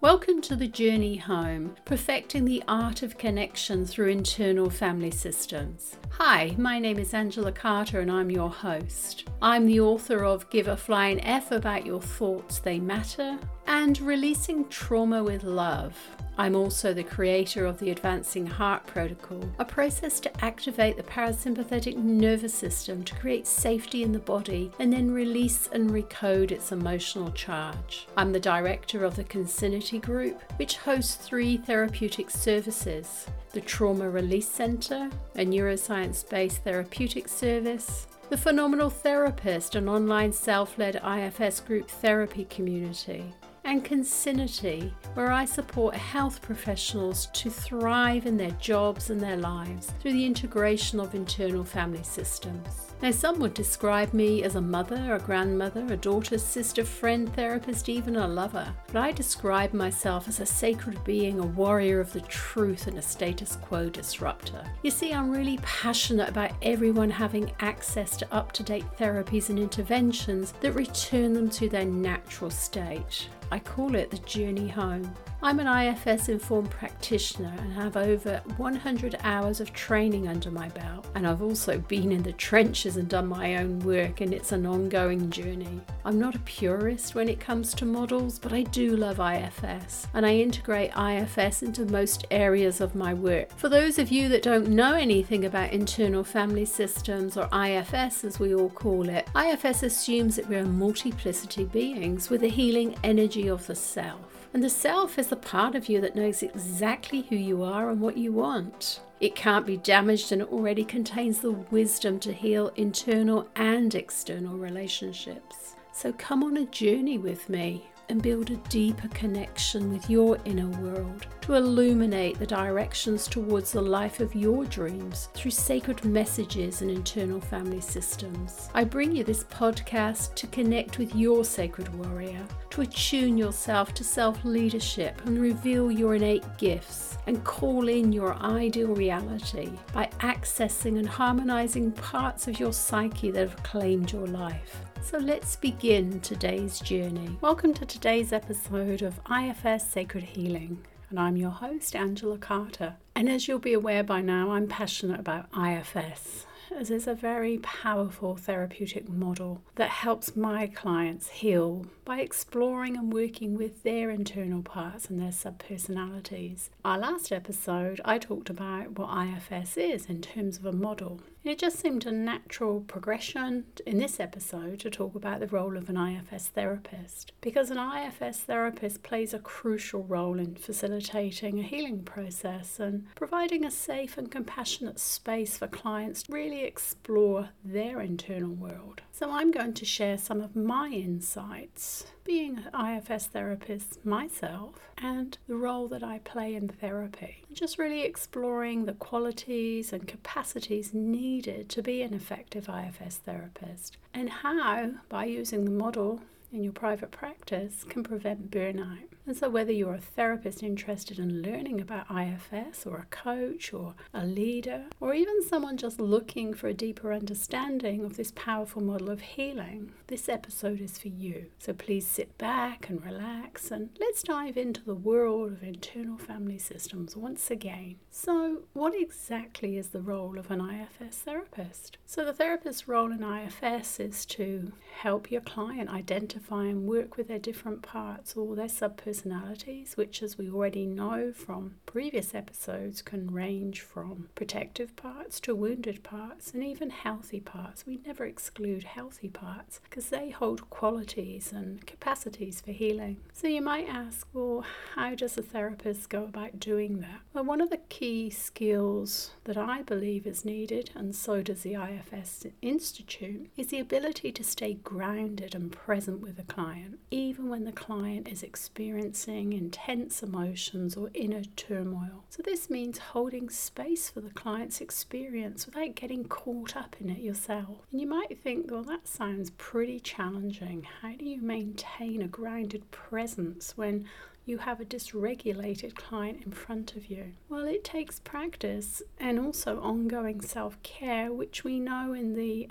Welcome to The Journey Home, perfecting the art of connection through internal family systems. Hi, my name is Angela Carter and I'm your host. I'm the author of Give a Flying F About Your Thoughts, They Matter, and Releasing Trauma with Love. I'm also the creator of the Advancing Heart Protocol, a process to activate the parasympathetic nervous system to create safety in the body and then release and recode its emotional charge. I'm the director of the Consinity Group, which hosts 3 therapeutic services: the Trauma Release Center, a neuroscience-based therapeutic service; the Phenomenal Therapist, an online self-led IFS group therapy community; and Consinity, where I support health professionals to thrive in their jobs and their lives through the integration of internal family systems. Now, some would describe me as a mother, a grandmother, a daughter, sister, friend, therapist, even a lover. But I describe myself as a sacred being, a warrior of the truth, and a status quo disruptor. You see, I'm really passionate about everyone having access to up-to-date therapies and interventions that return them to their natural state. I call it the journey home. I'm an IFS informed practitioner and have over 100 hours of training under my belt. And I've also been in the trenches and done my own work, and it's an ongoing journey. I'm not a purist when it comes to models, but I do love IFS, and I integrate IFS into most areas of my work. For those of you that don't know anything about internal family systems, or IFS as we all call it, IFS assumes that we're multiplicity beings with a healing energy of the self. And the self is the part of you that knows exactly who you are and what you want. It can't be damaged, and it already contains the wisdom to heal internal and external relationships. So come on a journey with me and build a deeper connection with your inner world to illuminate the directions towards the life of your dreams through sacred messages and internal family systems. I bring you this podcast to connect with your sacred warrior, to attune yourself to self-leadership and reveal your innate gifts and call in your ideal reality by accessing and harmonizing parts of your psyche that have claimed your life. So let's begin today's journey. Welcome to today's episode of IFS Sacred Healing, and I'm your host, Angela Carter. And as you'll be aware by now, I'm passionate about IFS, as it's a very powerful therapeutic model that helps my clients heal by exploring and working with their internal parts and their subpersonalities. Our last episode, I talked about what IFS is in terms of a model. It just seemed a natural progression in this episode to talk about the role of an IFS therapist, because an IFS therapist plays a crucial role in facilitating a healing process and providing a safe and compassionate space for clients to really explore their internal world. So I'm going to share some of my insights, being an IFS therapist myself, and the role that I play in therapy. Just really exploring the qualities and capacities needed to be an effective IFS therapist, and how, by using the model in your private practice, can prevent burnout. And so whether you're a therapist interested in learning about IFS, or a coach, or a leader, or even someone just looking for a deeper understanding of this powerful model of healing, this episode is for you. So please sit back and relax, and let's dive into the world of internal family systems once again. So what exactly is the role of an IFS therapist? So the therapist's role in IFS is to help your client identify and work with their different parts or their subpersonalities, which, as we already know from previous episodes, can range from protective parts to wounded parts and even healthy parts. We never exclude healthy parts because they hold qualities and capacities for healing. So you might ask, well, how does a therapist go about doing that? Well, one of the key skills that I believe is needed, and so does the IFS Institute, is the ability to stay grounded and present with the client, even when the client is experiencing intense emotions or inner turmoil. So this means holding space for the client's experience without getting caught up in it yourself. And you might think, well, that sounds pretty challenging. How do you maintain a grounded presence when you have a dysregulated client in front of you? Well, it takes practice and also ongoing self-care, which we know in the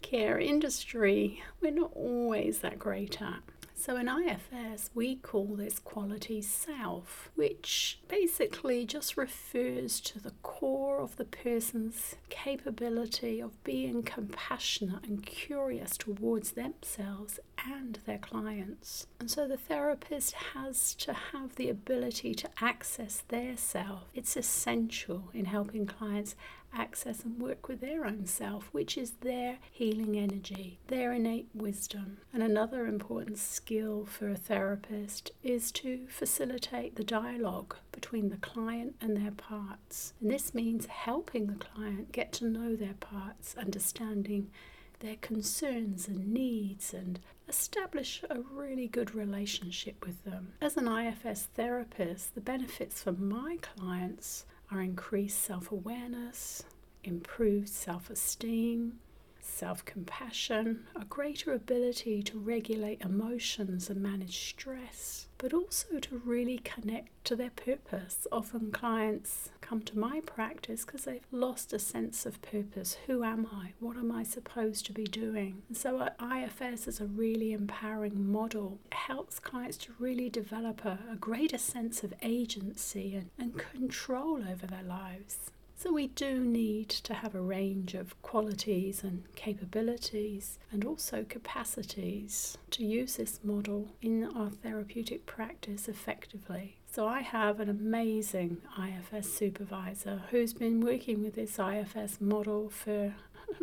care industry we're not always that great at. So in IFS, we call this quality self, which basically just refers to the core of the person's capability of being compassionate and curious towards themselves and their clients. And so the therapist has to have the ability to access their self. It's essential in helping clients access and work with their own self, which is their healing energy, their innate wisdom. And another important skill for a therapist is to facilitate the dialogue between the client and their parts. And this means helping the client get to know their parts, understanding their concerns and needs, and establish a really good relationship with them. As an IFS therapist, the benefits for my clients are increased self-awareness, improved self-esteem, self-compassion, a greater ability to regulate emotions and manage stress, but also to really connect to their purpose. Often clients come to my practice because they've lost a sense of purpose. Who am I? What am I supposed to be doing? And so IFS is a really empowering model. It helps clients to really develop a greater sense of agency and control over their lives. So we do need to have a range of qualities and capabilities and also capacities to use this model in our therapeutic practice effectively. So I have an amazing IFS supervisor who's been working with this IFS model for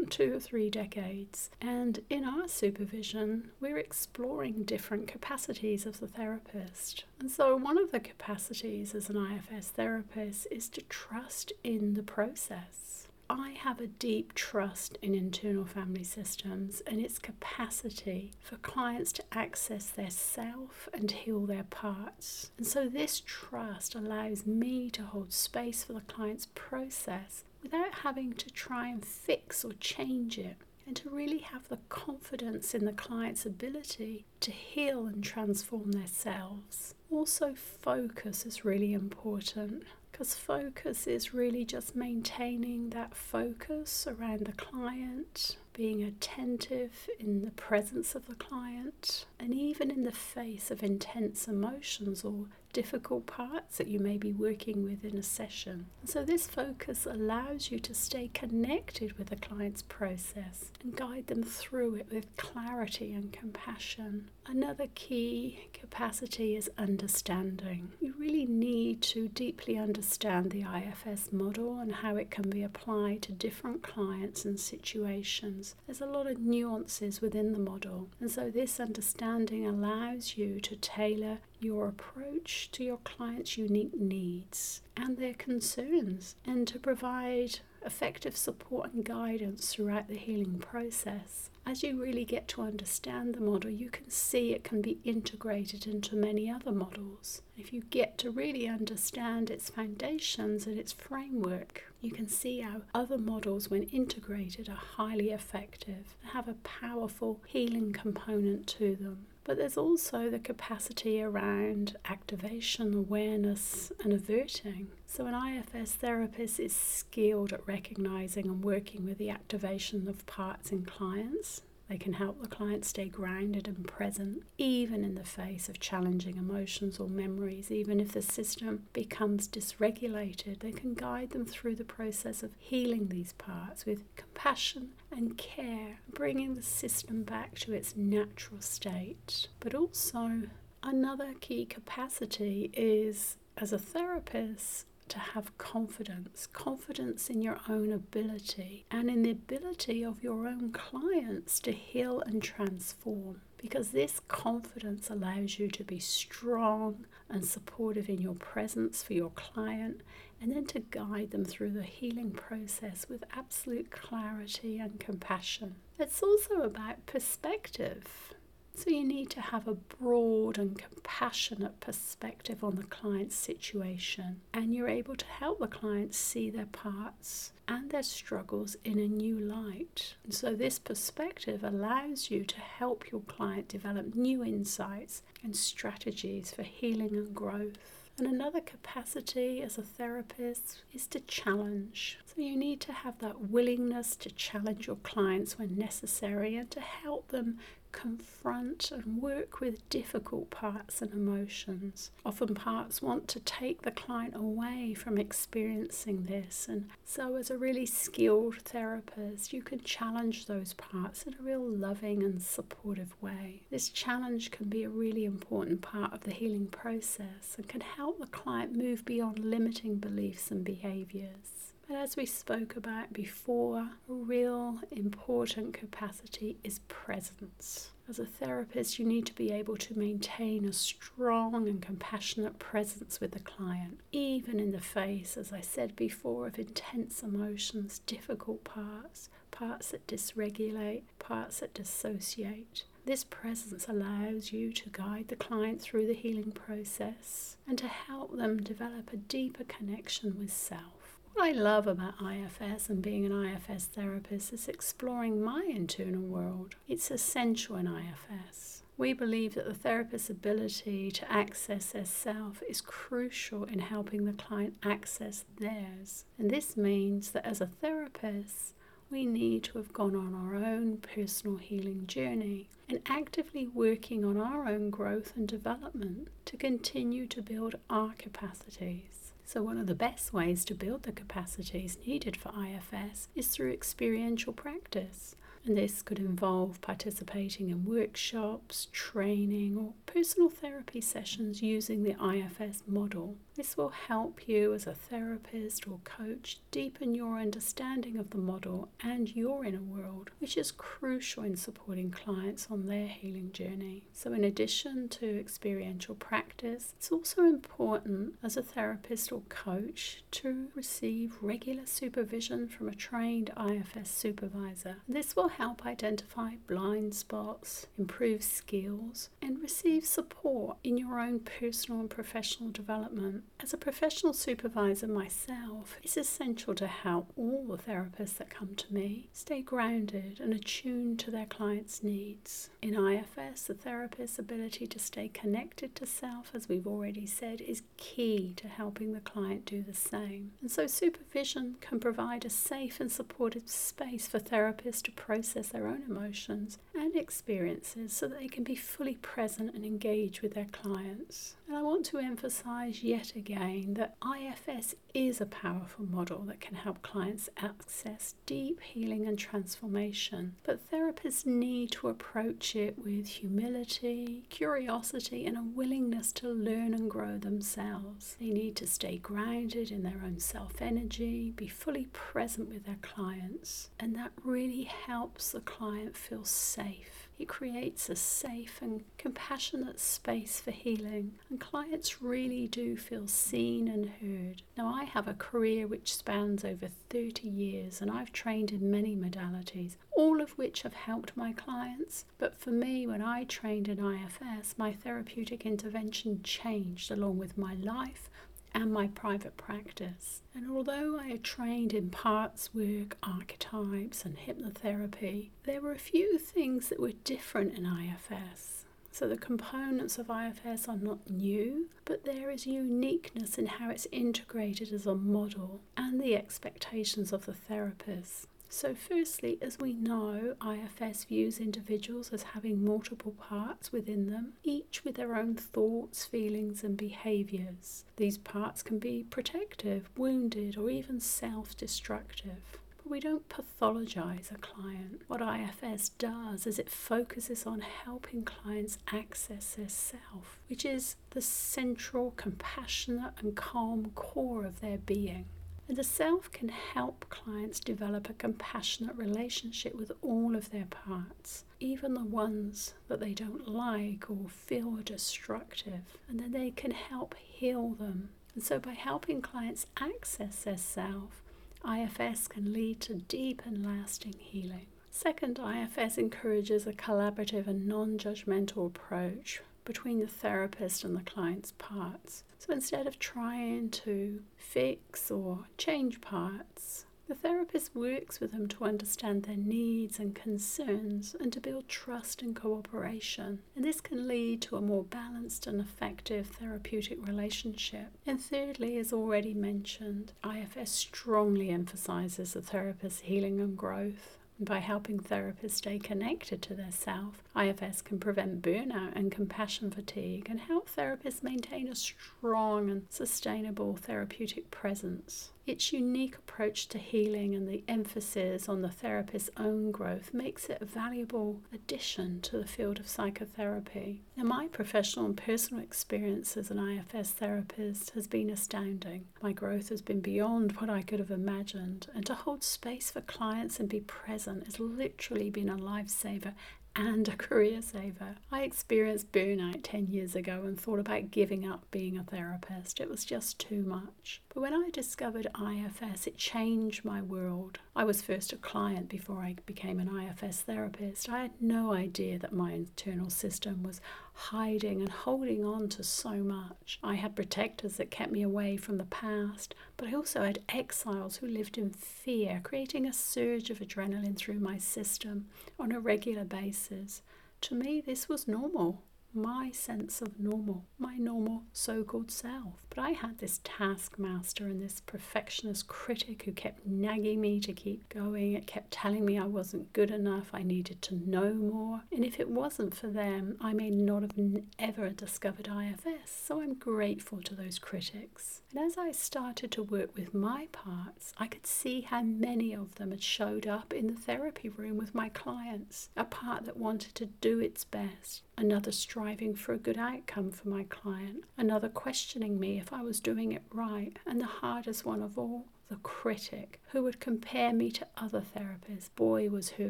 2 or 3 decades. And in our supervision, we're exploring different capacities of the therapist. And so one of the capacities as an IFS therapist is to trust in the process. I have a deep trust in internal family systems and its capacity for clients to access their self and heal their parts. And so this trust allows me to hold space for the client's process without having to try and fix or change it, and to really have the confidence in the client's ability to heal and transform themselves. Also, focus is really important, because focus is really just maintaining that focus around the client, being attentive in the presence of the client, and even in the face of intense emotions or difficult parts that you may be working with in a session. So this focus allows you to stay connected with the client's process and guide them through it with clarity and compassion. Another key capacity is understanding. You really need to deeply understand the IFS model and how it can be applied to different clients and situations. There's a lot of nuances within the model, and so this understanding allows you to tailor your approach to your client's unique needs and their concerns, and to provide effective support and guidance throughout the healing process. As you really get to understand the model, you can see it can be integrated into many other models. If you get to really understand its foundations and its framework, you can see how other models, when integrated, are highly effective and have a powerful healing component to them. But there's also the capacity around activation, awareness, and averting. So an IFS therapist is skilled at recognizing and working with the activation of parts in clients. They can help the client stay grounded and present, even in the face of challenging emotions or memories. Even if the system becomes dysregulated, they can guide them through the process of healing these parts with compassion and care, bringing the system back to its natural state. But also, another key capacity is, as a therapist, to have confidence in your own ability and in the ability of your own clients to heal and transform, because this confidence allows you to be strong and supportive in your presence for your client, and then to guide them through the healing process with absolute clarity and compassion. It's also about perspective. So you need to have a broad and compassionate perspective on the client's situation, and you're able to help the client see their parts and their struggles in a new light. And so this perspective allows you to help your client develop new insights and strategies for healing and growth. And another capacity as a therapist is to challenge. So you need to have that willingness to challenge your clients when necessary and to help them confront and work with difficult parts and emotions. Often parts want to take the client away from experiencing this, and so as a really skilled therapist, you can challenge those parts in a real loving and supportive way. This challenge can be a really important part of the healing process and can help the client move beyond limiting beliefs and behaviors. But as we spoke about before, a real important capacity is presence. As a therapist, you need to be able to maintain a strong and compassionate presence with the client, even in the face, as I said before, of intense emotions, difficult parts, parts that dysregulate, parts that dissociate. This presence allows you to guide the client through the healing process and to help them develop a deeper connection with self. What I love about IFS and being an IFS therapist is exploring my internal world. It's essential in IFS. We believe that the therapist's ability to access their self is crucial in helping the client access theirs. And this means that as a therapist, we need to have gone on our own personal healing journey and actively working on our own growth and development to continue to build our capacities. So one of the best ways to build the capacities needed for IFS is through experiential practice. And this could involve participating in workshops, training, or personal therapy sessions using the IFS model. This will help you as a therapist or coach deepen your understanding of the model and your inner world, which is crucial in supporting clients on their healing journey. So in addition to experiential practice, it's also important as a therapist or coach to receive regular supervision from a trained IFS supervisor. This will help identify blind spots, improve skills, and receive support in your own personal and professional development. As a professional supervisor myself, it's essential to help all the therapists that come to me stay grounded and attuned to their clients' needs. In IFS, the therapist's ability to stay connected to self, as we've already said, is key to helping the client do the same. And so supervision can provide a safe and supportive space for therapists to process their own emotions and experiences so that they can be fully present and engage with their clients. And I want to emphasize yet again that IFS is a powerful model that can help clients access deep healing and transformation. But therapists need to approach it with humility, curiosity, and a willingness to learn and grow themselves. They need to stay grounded in their own self-energy, be fully present with their clients, and that really helps the client feel safe. It creates a safe and compassionate space for healing, and clients really do feel seen and heard. Now, I have a career which spans over 30 years, and I've trained in many modalities, all of which have helped my clients. But for me, when I trained in IFS, my therapeutic intervention changed along with my life and my private practice. And although I had trained in parts work, archetypes, and hypnotherapy, there were a few things that were different in IFS. So the components of IFS are not new, but there is uniqueness in how it's integrated as a model and the expectations of the therapist. So firstly, as we know, IFS views individuals as having multiple parts within them, each with their own thoughts, feelings, and behaviours. These parts can be protective, wounded, or even self-destructive. We don't pathologize a client. What IFS does is it focuses on helping clients access their self, which is the central, compassionate, and calm core of their being. And the self can help clients develop a compassionate relationship with all of their parts, even the ones that they don't like or feel are destructive, and then they can help heal them. And so by helping clients access their self, IFS can lead to deep and lasting healing. Second, IFS encourages a collaborative and non-judgmental approach between the therapist and the client's parts. So instead of trying to fix or change parts, the therapist works with them to understand their needs and concerns and to build trust and cooperation. And this can lead to a more balanced and effective therapeutic relationship. And thirdly, as already mentioned, IFS strongly emphasizes the therapist's healing and growth. By helping therapists stay connected to their self, IFS can prevent burnout and compassion fatigue and help therapists maintain a strong and sustainable therapeutic presence. Its unique approach to healing and the emphasis on the therapist's own growth makes it a valuable addition to the field of psychotherapy. Now, my professional and personal experience as an IFS therapist has been astounding. My growth has been beyond what I could have imagined, and to hold space for clients and be present has literally been a lifesaver and a career saver. I experienced burnout 10 years ago and thought about giving up being a therapist. It was just too much. But when I discovered IFS, it changed my world. I was first a client before I became an IFS therapist. I had no idea that my internal system was hiding and holding on to so much. I had protectors that kept me away from the past, but I also had exiles who lived in fear, creating a surge of adrenaline through my system on a regular basis. To me, this was normal, my sense of normal, my normal so-called self. But I had this taskmaster and this perfectionist critic who kept nagging me to keep going. It kept telling me I wasn't good enough, I needed to know more. And if it wasn't for them, I may not have ever discovered IFS. So I'm grateful to those critics. And as I started to work with my parts, I could see how many of them had showed up in the therapy room with my clients. A part that wanted to do its best, another striving for a good outcome for my client, another questioning me if I was doing it right, and the hardest one of all, the critic, who would compare me to other therapists. Boy, was her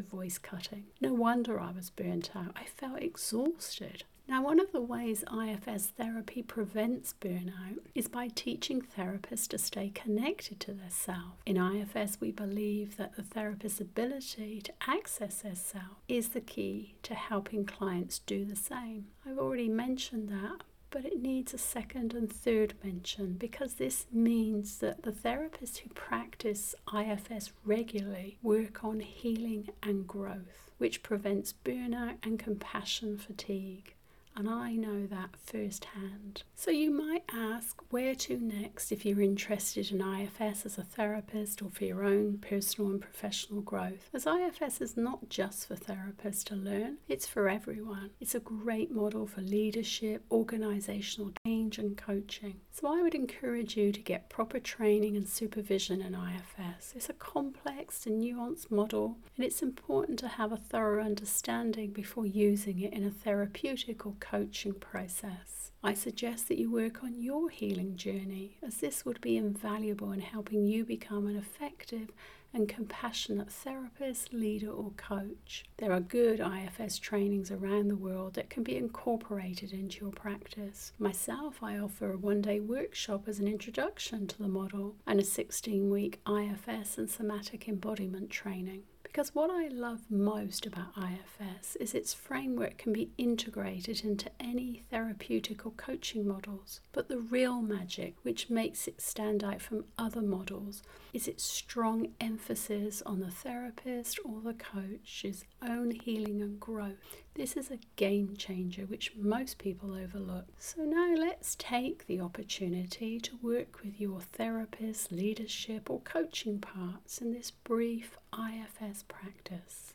voice cutting. No wonder I was burnt out. I felt exhausted. Now, one of the ways IFS therapy prevents burnout is by teaching therapists to stay connected to their self. In IFS, we believe that the therapist's ability to access their self is the key to helping clients do the same. I've already mentioned that, but it needs a second and third mention, because this means that the therapists who practice IFS regularly work on healing and growth, which prevents burnout and compassion fatigue. And I know that firsthand. So you might ask, where to next if you're interested in IFS as a therapist or for your own personal and professional growth? As IFS is not just for therapists to learn, it's for everyone. It's a great model for leadership, organizational change and coaching. So I would encourage you to get proper training and supervision in IFS. It's a complex and nuanced model, and it's important to have a thorough understanding before using it in a therapeutic or coaching process. I suggest that you work on your healing journey, as this would be invaluable in helping you become an effective and compassionate therapist, leader or coach. There are good IFS trainings around the world that can be incorporated into your practice. Myself, I offer a one-day workshop as an introduction to the model and a 16-week IFS and somatic embodiment training. Because what I love most about IFS is its framework can be integrated into any therapeutic or coaching models. But the real magic, which makes it stand out from other models, is its strong emphasis on the therapist or the coach's own healing and growth. This is a game changer which most people overlook. So now let's take the opportunity to work with your therapist, leadership or coaching parts in this brief IFS practice.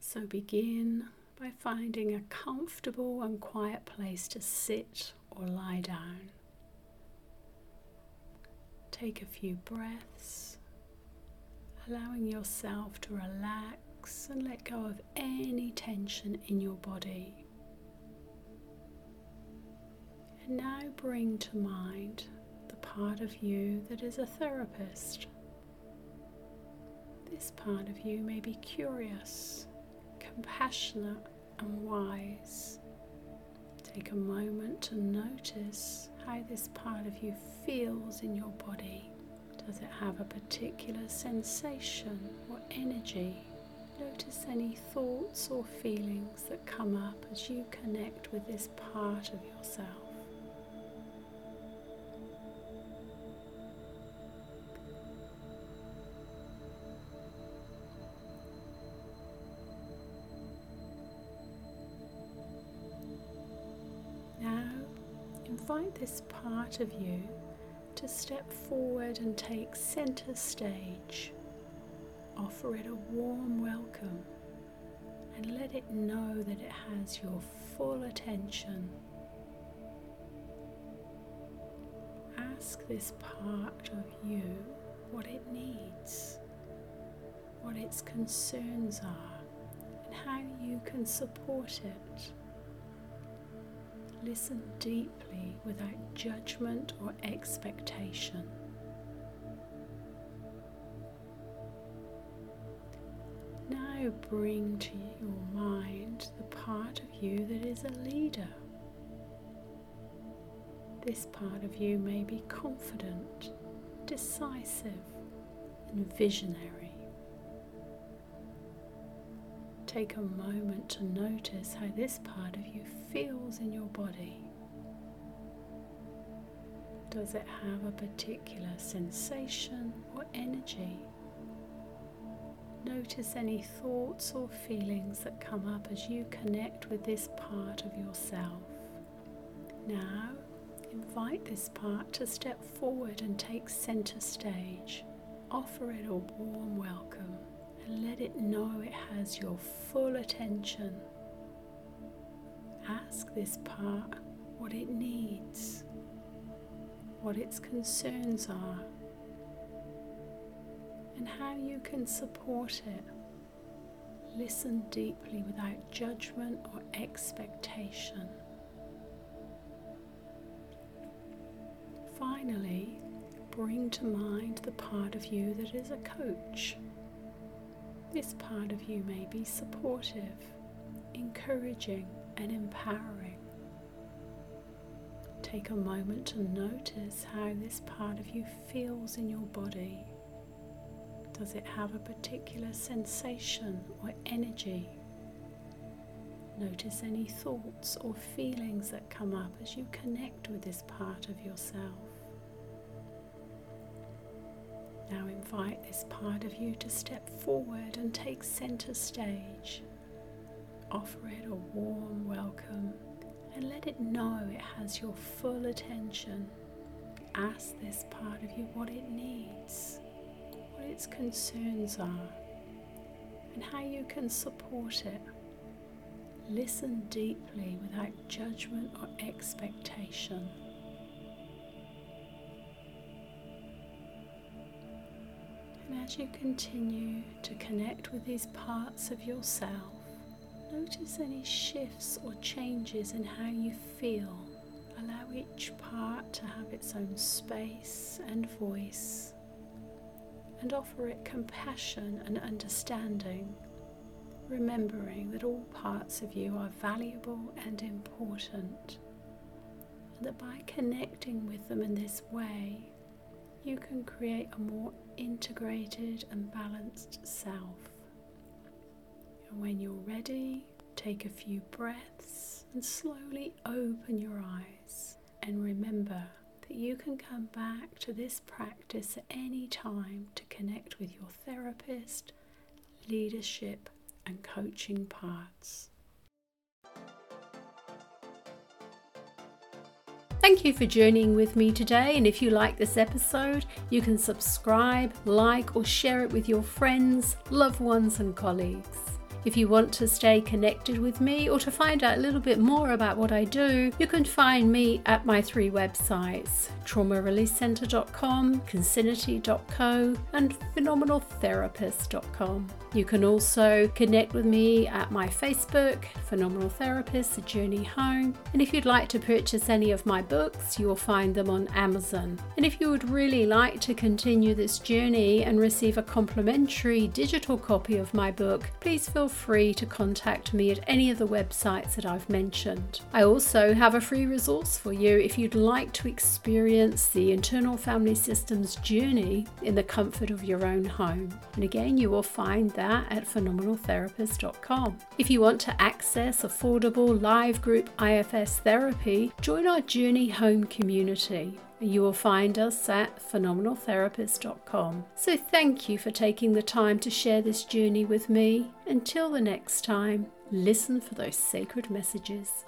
So begin by finding a comfortable and quiet place to sit or lie down. Take a few breaths, allowing yourself to relax and let go of any tension in your body. And now bring to mind the part of you that is a therapist. This part of you may be curious, compassionate and wise. Take a moment to notice how this part of you feels in your body. Does it have a particular sensation or energy? Notice any thoughts or feelings that come up as you connect with this part of yourself. Now, invite this part of you to step forward and take center stage, Offer it a warm welcome and let it know that it has your full attention. Ask this part of you what it needs, what its concerns are, and how you can support it. Listen deeply without judgment or expectation. Now bring to your mind the part of you that is a leader. This part of you may be confident, decisive, and visionary. Take a moment to notice how this part of you feels in your body. Does it have a particular sensation or energy? Notice any thoughts or feelings that come up as you connect with this part of yourself. Now, invite this part to step forward and take center stage. Offer it a warm welcome. Let it know it has your full attention. Ask this part what it needs, what its concerns are, and how you can support it. Listen deeply without judgment or expectation. Finally, bring to mind the part of you that is a coach. This part of you may be supportive, encouraging, and empowering. Take a moment to notice how this part of you feels in your body. Does it have a particular sensation or energy? Notice any thoughts or feelings that come up as you connect with this part of yourself. Now invite this part of you to step forward and take center stage. Offer it a warm welcome and let it know it has your full attention. Ask this part of you what it needs, what its concerns are, and how you can support it. Listen deeply without judgment or expectation. And as you continue to connect with these parts of yourself, notice any shifts or changes in how you feel. Allow each part to have its own space and voice, and offer it compassion and understanding, remembering that all parts of you are valuable and important, and that by connecting with them in this way, you can create a more integrated and balanced self. And when you're ready, take a few breaths and slowly open your eyes. And remember that you can come back to this practice at any time to connect with your therapist, leadership, and coaching parts. Thank you for journeying with me today, and if you like this episode, you can subscribe, like, or share it with your friends, loved ones, and colleagues. If you want to stay connected with me or to find out a little bit more about what I do, you can find me at my 3 websites, traumareleasecenter.com, consinity.co, and phenomenaltherapist.com. You can also connect with me at my Facebook, Phenomenal Therapist, A Journey Home. And if you'd like to purchase any of my books, you will find them on Amazon. And if you would really like to continue this journey and receive a complimentary digital copy of my book, please feel free to contact me at any of the websites that I've mentioned. I also have a free resource for you if you'd like to experience the Internal Family Systems journey in the comfort of your own home. And again, you will find that at phenomenaltherapist.com. If you want to access affordable live group IFS therapy, join our Journey Home community. You will find us at phenomenaltherapist.com. So thank you for taking the time to share this journey with me. Until the next time, listen for those sacred messages.